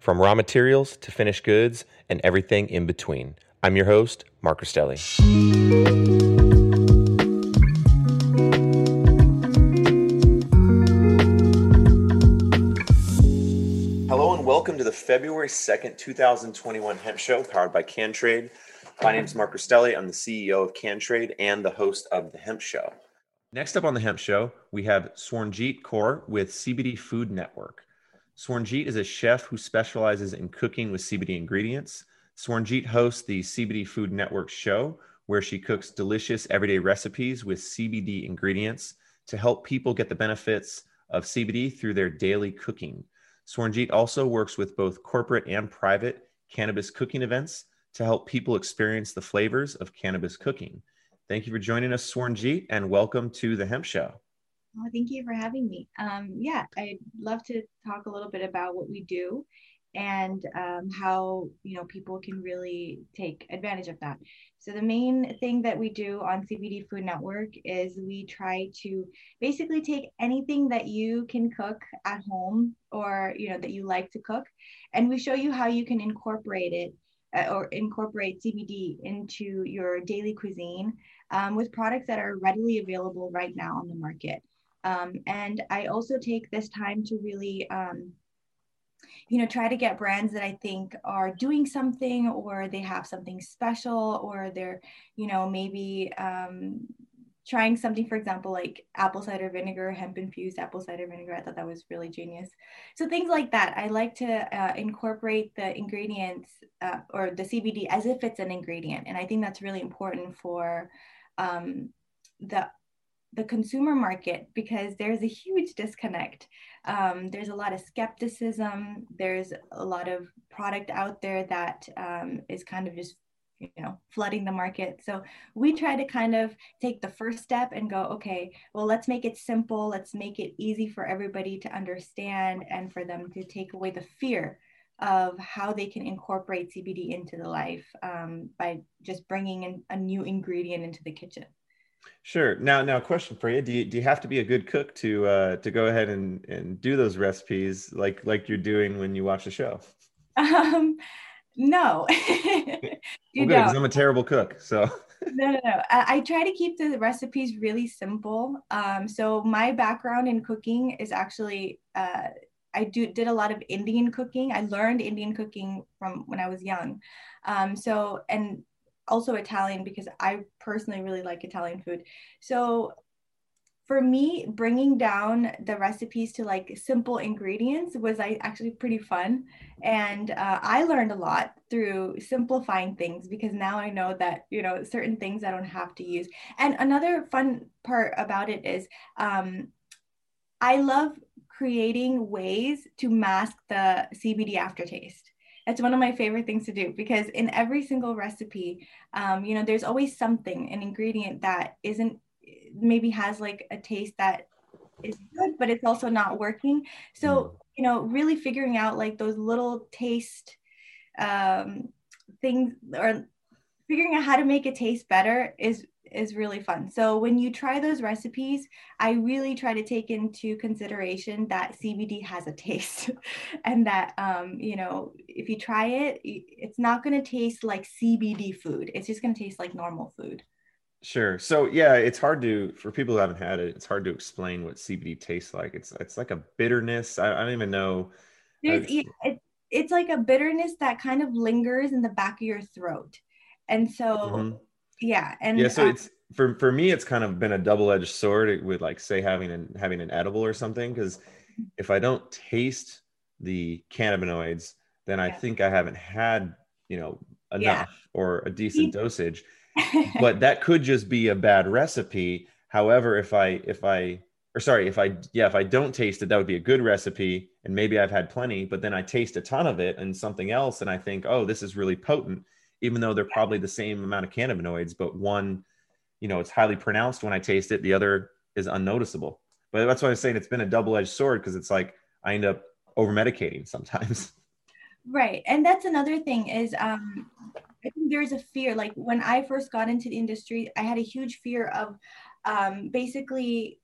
from raw materials to finished goods and everything in between. I'm your host, Mark Rostelli. Welcome to the February 2nd, 2021 Hemp Show, powered by CanTrade. My name is Mark Rostelli. I'm the CEO of CanTrade and the host of The Hemp Show. Next up on The Hemp Show, we have Swarnjeet Kaur with CBD Food Network. Swarnjeet is a chef who specializes in cooking with CBD ingredients. Swarnjeet hosts the CBD Food Network show, where she cooks delicious everyday recipes with CBD ingredients to help people get the benefits of CBD through their daily cooking. Swarnjeet also works with both corporate and private cannabis cooking events to help people experience the flavors of cannabis cooking. Thank you for joining us, Swarnjeet, and welcome to The Hemp Show. Well, thank you for having me. I'd love to talk a little bit about what we do and how people can really take advantage of that. So the main thing that we do on CBD Food Network is we try to basically take anything that you can cook at home or that you like to cook, and we show you how you can incorporate it or incorporate CBD into your daily cuisine with products that are readily available right now on the market. And I also take this time to really try to get brands that I think are doing something, or they have something special, or they're, maybe trying something, for example, like apple cider vinegar, hemp infused apple cider vinegar. I thought that was really genius. So things like that. I like to incorporate the ingredients or the CBD as if it's an ingredient. And I think that's really important for the consumer market, because there's a huge disconnect. There's a lot of skepticism. There's a lot of product out there that is kind of just, flooding the market. So we try to kind of take the first step and go, okay, well, let's make it simple. Let's make it easy for everybody to understand and for them to take away the fear of how they can incorporate CBD into the life by just bringing in a new ingredient into the kitchen. Sure. Now, question for you: Do you have to be a good cook to go ahead and do those recipes like you're doing when you watch the show? No. Well, good, because I'm a terrible cook. So. No. I try to keep the recipes really simple. So my background in cooking is actually I did a lot of Indian cooking. I learned Indian cooking from when I was young. Also Italian, because I personally really like Italian food. So for me, bringing down the recipes to like simple ingredients was actually pretty fun. And I learned a lot through simplifying things, because now I know that, certain things I don't have to use. And another fun part about it is I love creating ways to mask the CBD aftertaste. That's one of my favorite things to do, because in every single recipe, there's always something, an ingredient that isn't, maybe has like a taste that is good, but it's also not working. So, really figuring out like those little taste things, or figuring out how to make it taste better is is really fun. So when you try those recipes, I really try to take into consideration that CBD has a taste and that, you know, if you try it, it's not going to taste like CBD food. It's just going to taste like normal food. Sure. So yeah, it's hard to, for people who haven't had it, it's hard to explain what CBD tastes like. It's like a bitterness. I don't even know. It's like a bitterness that kind of lingers in the back of your throat. And so, yeah. And yeah, so it's, for me, it's kind of been a double-edged sword with, like, say, having an edible or something. 'Cause if I don't taste the cannabinoids, then I think I haven't had, you know, enough or a decent dosage. But that could just be a bad recipe. However, if I don't taste it, that would be a good recipe, and maybe I've had plenty, but then I taste a ton of it and something else, and I think, oh, this is really potent, even though they're probably the same amount of cannabinoids, but one, you know, it's highly pronounced when I taste it, the other is unnoticeable. But that's why I'm saying it's been a double-edged sword, because it's like I end up over-medicating sometimes. Right. And that's another thing is, I think there's a fear. Like when I first got into the industry, I had a huge fear of basically,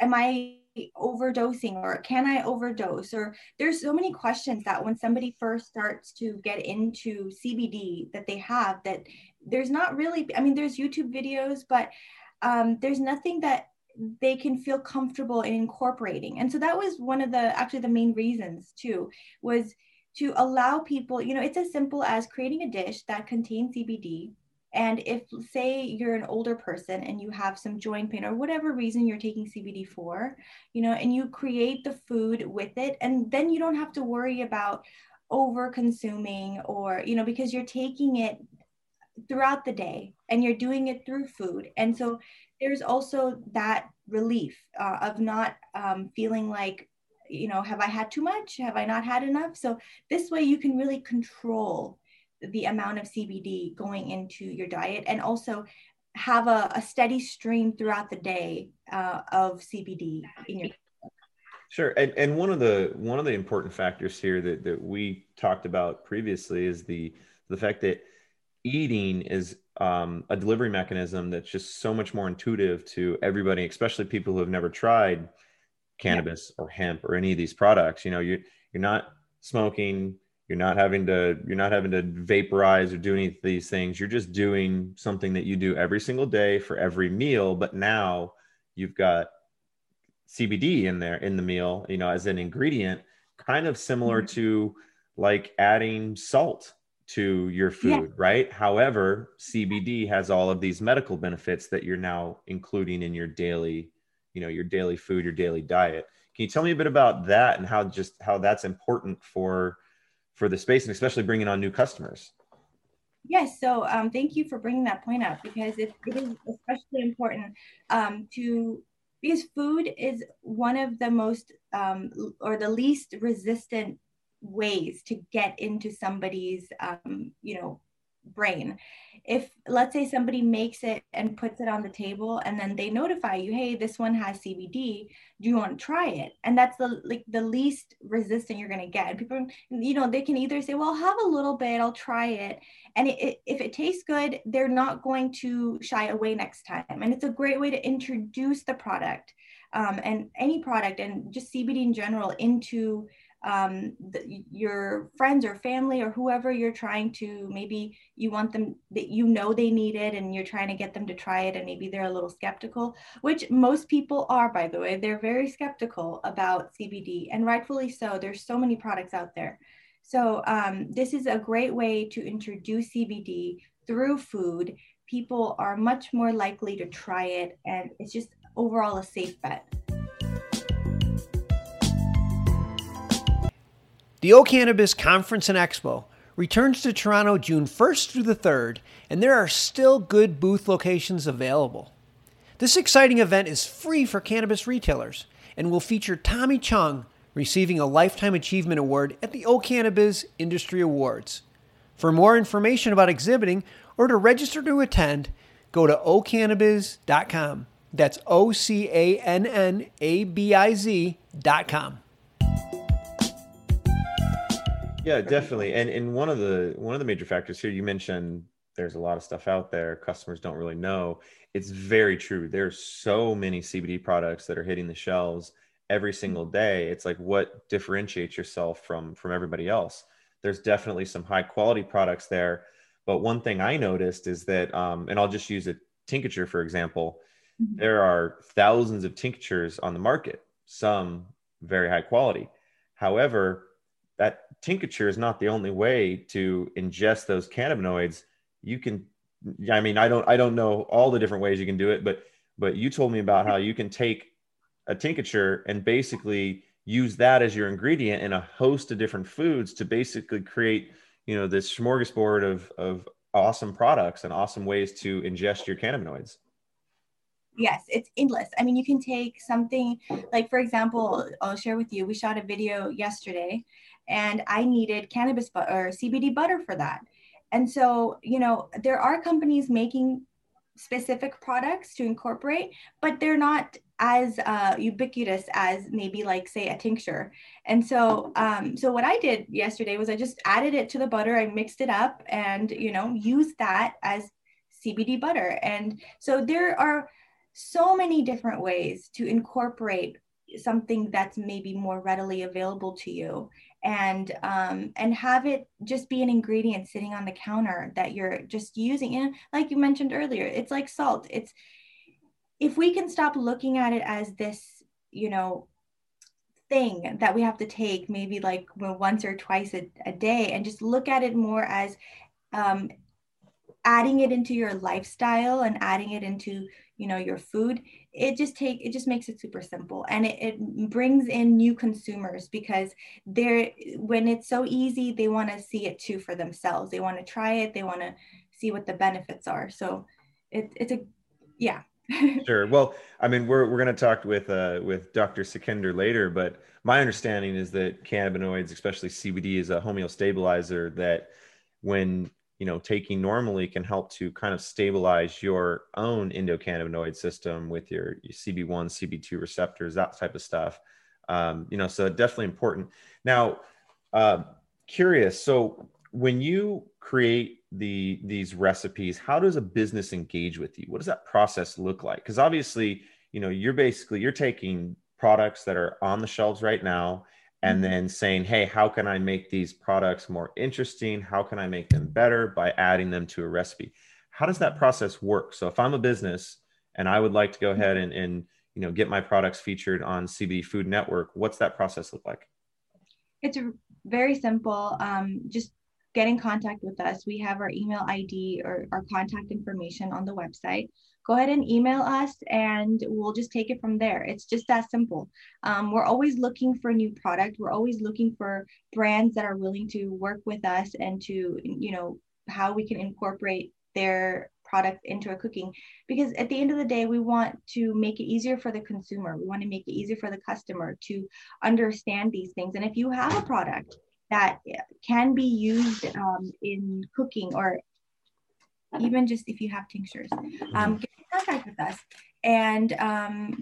am I overdosing, or can I overdose? Or there's so many questions that when somebody first starts to get into CBD that they have, that there's not really, I mean, there's YouTube videos, but there's nothing that they can feel comfortable in incorporating. And so that was one of the main reasons too, was to allow people, you know, it's as simple as creating a dish that contains CBD. And if, say, you're an older person and you have some joint pain or whatever reason you're taking CBD for, you know, and you create the food with it, and then you don't have to worry about over consuming or, you know, because you're taking it throughout the day and you're doing it through food. And so there's also that relief of not feeling like, you know, have I had too much? Have I not had enough? So this way you can really control the amount of CBD going into your diet, and also have a steady stream throughout the day of CBD in your diet. Sure. And one of the important factors here that we talked about previously is the fact that eating is a delivery mechanism that's just so much more intuitive to everybody, especially people who have never tried cannabis or hemp or any of these products. You know, you're not smoking, you're not having to vaporize or do any of these things. You're just doing something that you do every single day for every meal, but now you've got CBD in there in the meal, you know, as an ingredient, kind of similar to like adding salt to your food, right? However, CBD has all of these medical benefits that you're now including in your daily, you know, your daily food, your daily diet. Can you tell me a bit about that and how that's important for the space, and especially bringing on new customers? Yes, so thank you for bringing that point up, because it is especially important because food is one of the most or the least resistant ways to get into somebody's, you know, brain. If, let's say, somebody makes it and puts it on the table, and then they notify you, hey, this one has CBD, do you want to try it? And that's the least resistant you're going to get. And people, you know, they can either say, well, have a little bit, I'll try it, and if it tastes good, they're not going to shy away next time. And it's a great way to introduce the product and any product, and just CBD in general, into your friends or family or whoever you're trying to, maybe you want them, that you know they need it, and you're trying to get them to try it, and maybe they're a little skeptical, which most people are, by the way. They're very skeptical about CBD, and rightfully so. There's so many products out there. So this is a great way to introduce CBD through food. People are much more likely to try it, and it's just overall a safe bet. The O'Cannabiz Conference and Expo returns to Toronto June 1st through the 3rd, and there are still good booth locations available. This exciting event is free for cannabis retailers and will feature Tommy Chung receiving a Lifetime Achievement Award at the O'Cannabiz Industry Awards. For more information about exhibiting or to register to attend, go to O'Cannabiz.com. That's O'Cannabiz.com. Yeah, definitely. And one of the major factors here, you mentioned there's a lot of stuff out there. Customers don't really know. It's very true. There's so many CBD products that are hitting the shelves every single day. It's like, what differentiates yourself from everybody else? There's definitely some high quality products there. But one thing I noticed is that, and I'll just use a tincture, for example, there are thousands of tinctures on the market, some very high quality. However, that tincture is not the only way to ingest those cannabinoids. You can, I mean, I don't know all the different ways you can do it, but you told me about how you can take a tincture and basically use that as your ingredient in a host of different foods to basically create, you know, this smorgasbord of awesome products and awesome ways to ingest your cannabinoids. Yes, it's endless. I mean, you can take something like, for example, I'll share with you, we shot a video yesterday and I needed cannabis or CBD butter for that. And so, you know, there are companies making specific products to incorporate, but they're not as ubiquitous as maybe like, say, a tincture. And so, so what I did yesterday was I just added it to the butter. I mixed it up and, you know, used that as CBD butter. And so there are so many different ways to incorporate something that's maybe more readily available to you, and have it just be an ingredient sitting on the counter that you're just using. And like you mentioned earlier, it's like salt. It's, if we can stop looking at it as this, you know, thing that we have to take maybe like once or twice a day, and just look at it more as adding it into your lifestyle and adding it into, you know, your food, it just makes it super simple. And it brings in new consumers, because when it's so easy, they want to see it too for themselves. They want to try it. They want to see what the benefits are. So yeah. Sure. Well, I mean, we're going to talk with Dr. Sikander later, but my understanding is that cannabinoids, especially CBD, is a homeostabilizer that, when, you know, taking normally, can help to kind of stabilize your own endocannabinoid system with your CB1, CB2 receptors, that type of stuff. You know, so definitely important. Now, curious. So when you create these recipes, how does a business engage with you? What does that process look like? Because obviously, you know, you're taking products that are on the shelves right now, and then saying, hey, how can I make these products more interesting? How can I make them better by adding them to a recipe? How does that process work? So if I'm a business and I would like to go ahead and you know, get my products featured on CBD Food Network, what's that process look like? It's very simple. Just get in contact with us. We have our email ID or our contact information on the website. Go ahead and email us and we'll just take it from there. It's just that simple. We're always looking for a new product. We're always looking for brands that are willing to work with us and to, you know, how we can incorporate their product into our cooking. Because at the end of the day, we want to make it easier for the consumer. We want to make it easier for the customer to understand these things. And if you have a product that can be used in cooking, or even just if you have tinctures, get in contact with us and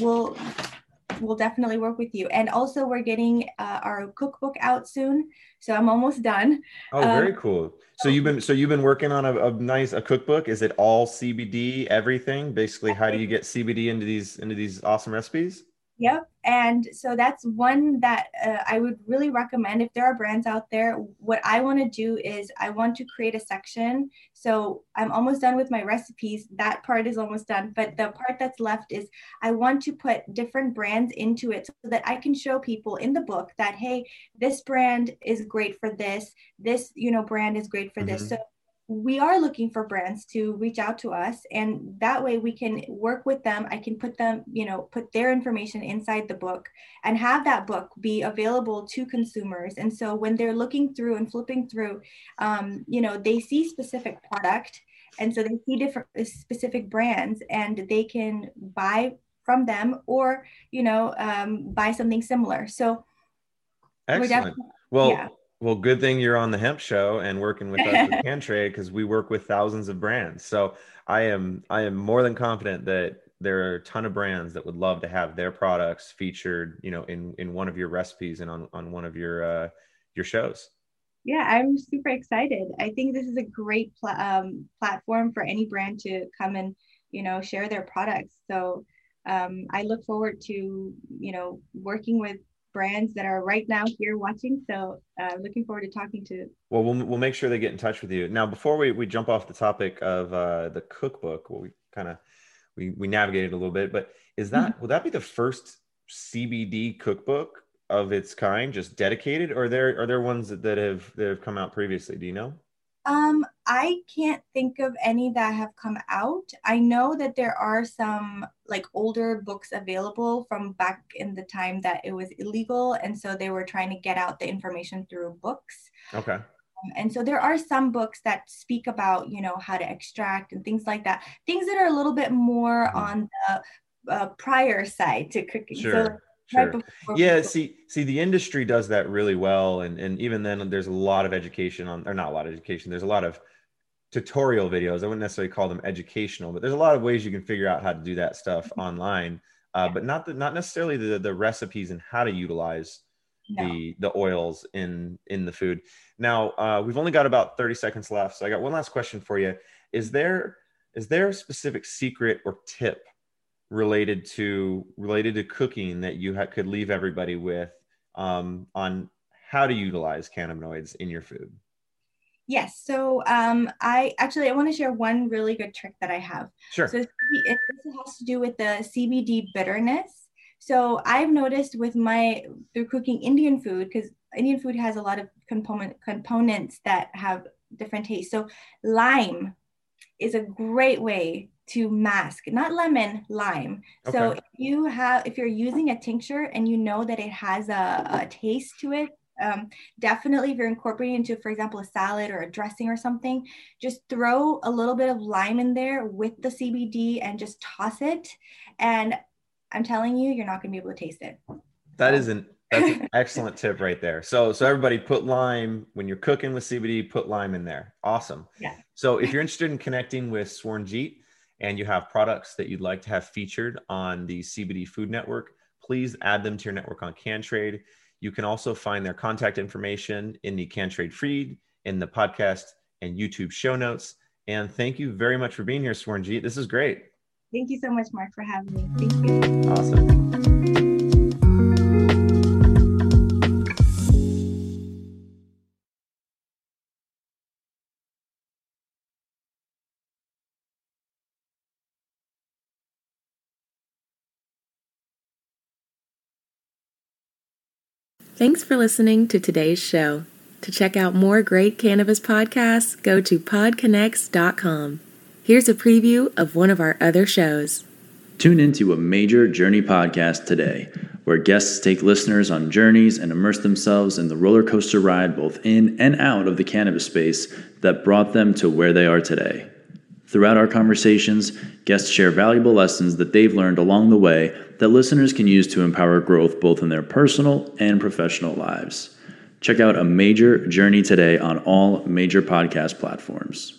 we'll definitely work with you. And also, we're getting our cookbook out soon, so I'm almost done. Oh, very cool. So you've been working on a nice cookbook. Is it all CBD, everything? Basically, how do you get CBD into these awesome recipes? Yep. And so that's one that I would really recommend. If there are brands out there, what I want to do is I want to create a section. So I'm almost done with my recipes. That part is almost done. But the part that's left is I want to put different brands into it, so that I can show people in the book that, hey, this brand is great for this. This, you know, brand is great for this. So we are looking for brands to reach out to us, and that way we can work with them. I can put them, you know, put their information inside the book and have that book be available to consumers. And so when they're looking through and flipping through, you know, they see specific product, and so they see different specific brands, and they can buy from them, or, you know, buy something similar. So excellent. Well, yeah. Well, good thing you're on the Hemp Show and working with us with CanTrade, because we work with thousands of brands. So I am more than confident that there are a ton of brands that would love to have their products featured, you know, in one of your recipes and on one of your shows. Yeah, I'm super excited. I think this is a great platform for any brand to come and, you know, share their products. So I look forward to, you know, working with brands that are right now here watching. So looking forward to talking to. Well, we'll make sure they get in touch with you. Now, before we jump off the topic of the cookbook, well, we kind of, we navigated a little bit, but is that, will that be the first CBD cookbook of its kind, just dedicated, or are there ones that have come out previously? Do you know? I can't think of any that have come out. I know that there are some like older books available from back in the time that it was illegal. And so they were trying to get out the information through books. Okay. And so there are some books that speak about, you know, how to extract and things like that. Things that are a little bit more on the prior side to cooking. Sure. So, sure. Yeah. See, the industry does that really well. And even then there's a lot of education on, or not a lot of education. There's a lot of tutorial videos. I wouldn't necessarily call them educational, but there's a lot of ways you can figure out how to do that stuff online, but not necessarily the recipes and how to utilize the oils in the food. Now, we've only got about 30 seconds left. So I got one last question for you. Is there a specific secret or tip related to cooking that you could leave everybody with on how to utilize cannabinoids in your food? Yes. So I want to share one really good trick that I have. Sure. So it has to do with the CBD bitterness. So I've noticed through cooking Indian food, because Indian food has a lot of components that have different tastes. So lime is a great way to mask, not lemon, lime. Okay. So if you're using a tincture and you know that it has a taste to it, definitely if you're incorporating into, for example, a salad or a dressing or something, just throw a little bit of lime in there with the CBD and just toss it. And I'm telling you, you're not gonna be able to taste it. That's an excellent tip right there. So everybody, put lime when you're cooking with CBD, put lime in there. Awesome. Yeah. So if you're interested in connecting with Swarnjeet and you have products that you'd like to have featured on the CBD Food Network, please add them to your network on CanTrade. You can also find their contact information in the CanTrade feed, in the podcast and YouTube show notes. And thank you very much for being here, Swarnjeet. This is great. Thank you so much, Mark, for having me. Thank you. Awesome. Thanks for listening to today's show. To check out more great cannabis podcasts, go to podconnects.com. Here's a preview of one of our other shows. Tune into A Major Journey podcast today, where guests take listeners on journeys and immerse themselves in the roller coaster ride both in and out of the cannabis space that brought them to where they are today. Throughout our conversations, guests share valuable lessons that they've learned along the way that listeners can use to empower growth both in their personal and professional lives. Check out A Major Journey today on all major podcast platforms.